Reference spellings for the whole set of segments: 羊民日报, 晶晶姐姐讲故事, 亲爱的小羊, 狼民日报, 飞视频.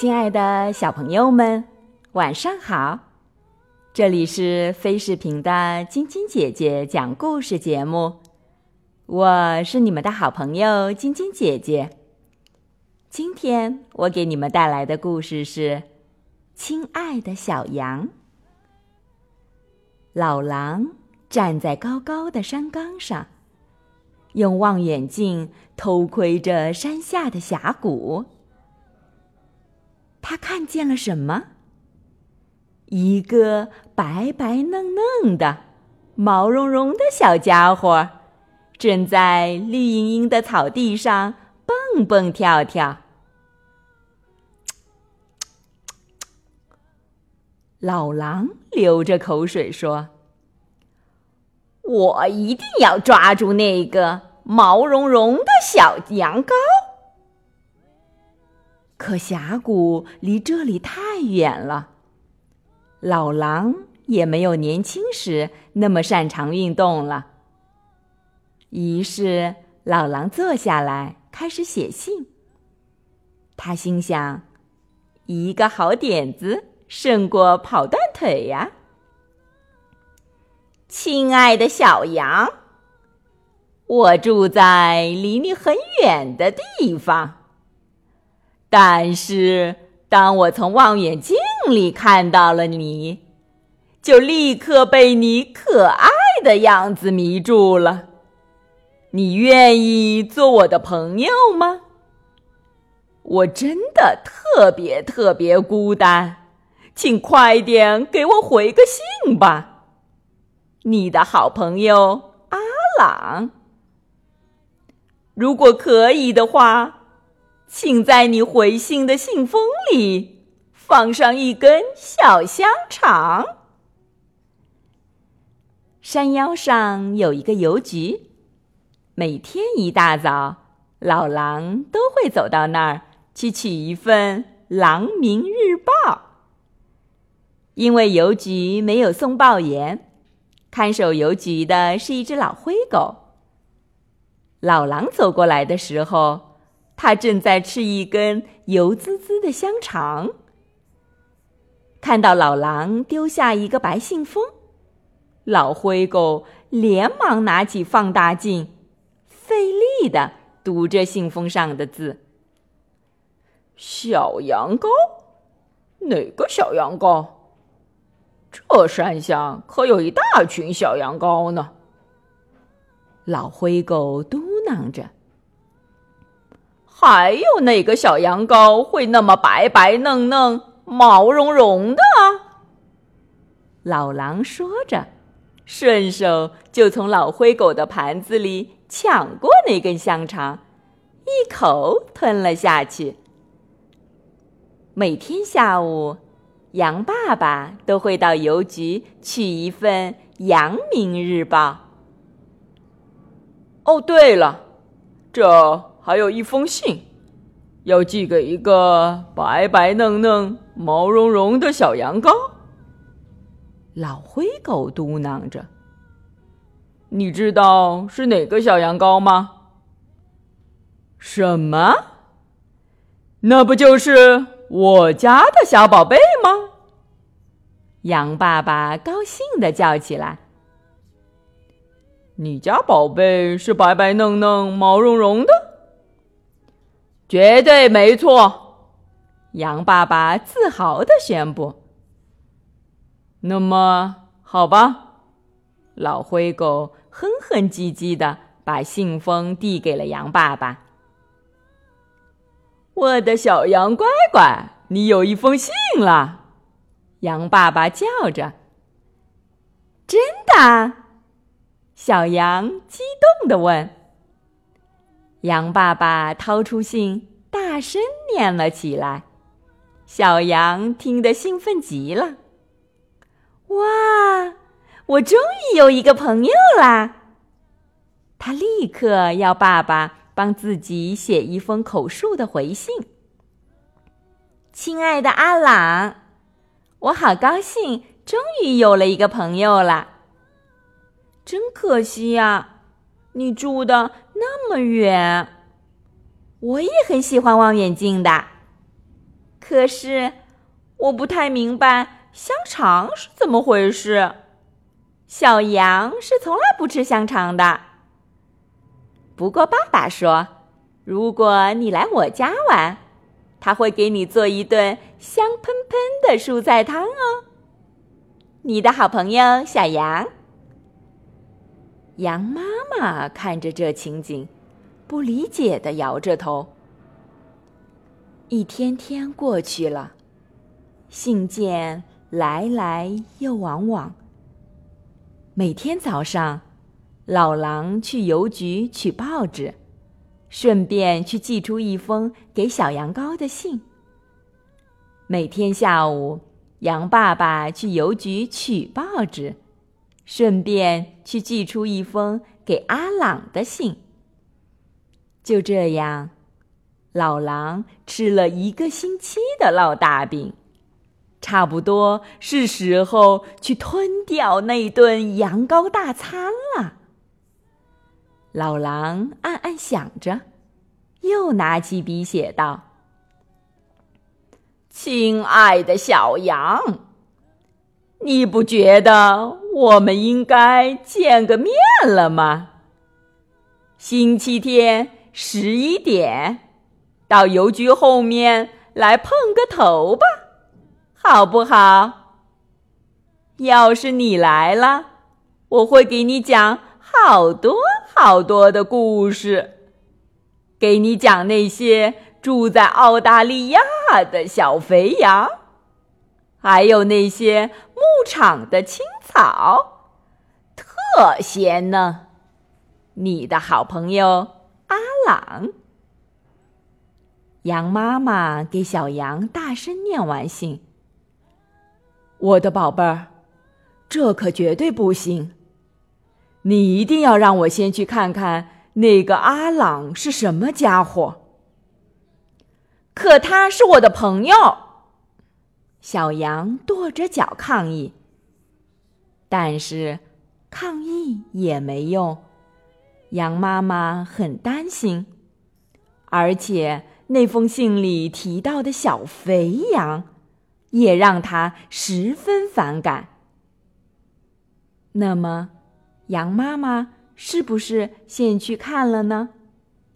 亲爱的小朋友们，晚上好！这里是飞视频的晶晶姐姐讲故事节目，我是你们的好朋友晶晶姐姐。今天我给你们带来的故事是《亲爱的小羊》。老狼站在高高的山岗上，用望远镜偷窥着山下的峡谷。他看见了什么？一个白白嫩嫩的、毛茸茸的小家伙，正在绿茵茵的草地上蹦蹦跳跳。老狼流着口水说：“我一定要抓住那个毛茸茸的小羊羔。”可峡谷离这里太远了，老狼也没有年轻时那么擅长运动了。于是老狼坐下来开始写信。他心想，一个好点子胜过跑断腿呀。亲爱的小羊，我住在离你很远的地方，但是当我从望远镜里看到了你，就立刻被你可爱的样子迷住了。你愿意做我的朋友吗？我真的特别特别孤单，请快点给我回个信吧。你的好朋友阿朗。如果可以的话，请在你回信的信封里放上一根小香肠。山腰上有一个邮局，每天一大早，老狼都会走到那儿去取一份《狼民日报》。因为邮局没有送报员，看守邮局的是一只老灰狗。老狼走过来的时候，他正在吃一根油滋滋的香肠，看到老狼丢下一个白信封，老灰狗连忙拿起放大镜，费力地读着信封上的字。小羊羔？哪个小羊羔？这山下可有一大群小羊羔呢。老灰狗嘟囔着。还有哪个小羊羔会那么白白嫩嫩、毛茸茸的啊？老狼说着，顺手就从老灰狗的盘子里抢过那根香肠，一口吞了下去。每天下午，羊爸爸都会到邮局取一份《羊民日报》。哦，对了，这还有一封信，要寄给一个白白嫩嫩、毛茸茸的小羊羔。老灰狗嘟囔着。你知道是哪个小羊羔吗？什么？那不就是我家的小宝贝吗？羊爸爸高兴地叫起来。你家宝贝是白白嫩嫩、毛茸茸的？绝对没错，羊爸爸自豪地宣布。那么，好吧，老灰狗哼哼唧唧地把信封递给了羊爸爸。我的小羊乖乖，你有一封信了，羊爸爸叫着。真的？小羊激动地问。羊爸爸掏出信，大声念了起来。小羊听得兴奋极了。哇，我终于有一个朋友啦！他立刻要爸爸帮自己写一封口述的回信。亲爱的阿朗，我好高兴，终于有了一个朋友啦。真可惜呀，你住的那么远，我也很喜欢望远镜的。可可是我不太明白香肠是怎么回事。小羊是从来不吃香肠的。不过爸爸说，如果你来我家玩，他会给你做一顿香喷喷的蔬菜汤哦。你的好朋友小羊。羊妈妈看着这情景，不理解地摇着头。一天天过去了，信件来来又往往。每天早上，老狼去邮局取报纸，顺便去寄出一封给小羊羔的信。每天下午，羊爸爸去邮局取报纸，顺便去寄出一封给阿朗的信。就这样，老狼吃了一个星期的烙大饼，差不多是时候去吞掉那顿羊羔大餐了。老狼暗暗想着，又拿起笔写道：亲爱的小羊，你不觉得我们应该见个面了吗？星期天11点，到邮局后面来碰个头吧，好不好？要是你来了，我会给你讲好多好多的故事，给你讲那些住在澳大利亚的小肥羊，还有那些牧场的青草，特鲜呢。你的好朋友阿朗。羊妈妈给小羊大声念完信：我的宝贝儿，这可绝对不行，你一定要让我先去看看那个阿朗是什么家伙。可他是我的朋友，小羊跺着脚抗议。但是抗议也没用，羊妈妈很担心，而且那封信里提到的小肥羊也让她十分反感。那么羊妈妈是不是先去看了呢？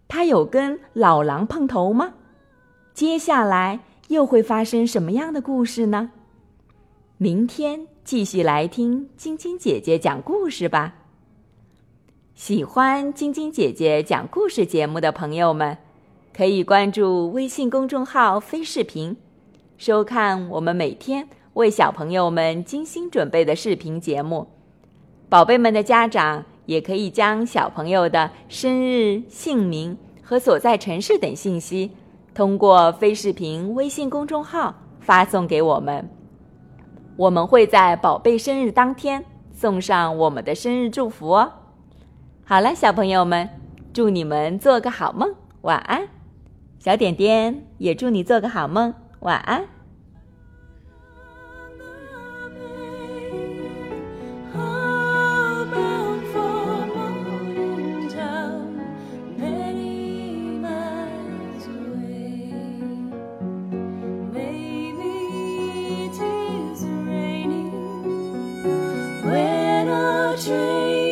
她有跟老狼碰头吗？接下来又会发生什么样的故事呢？明天继续来听晶晶姐姐讲故事吧。喜欢晶晶姐姐讲故事节目的朋友们，可以关注微信公众号飞视频，收看我们每天为小朋友们精心准备的视频节目。宝贝们的家长也可以将小朋友的生日、姓名和所在城市等信息通过飞视频微信公众号发送给我们，我们会在宝贝生日当天送上我们的生日祝福哦。好了，小朋友们，祝你们做个好梦，晚安。小点点也祝你做个好梦，晚安。Dream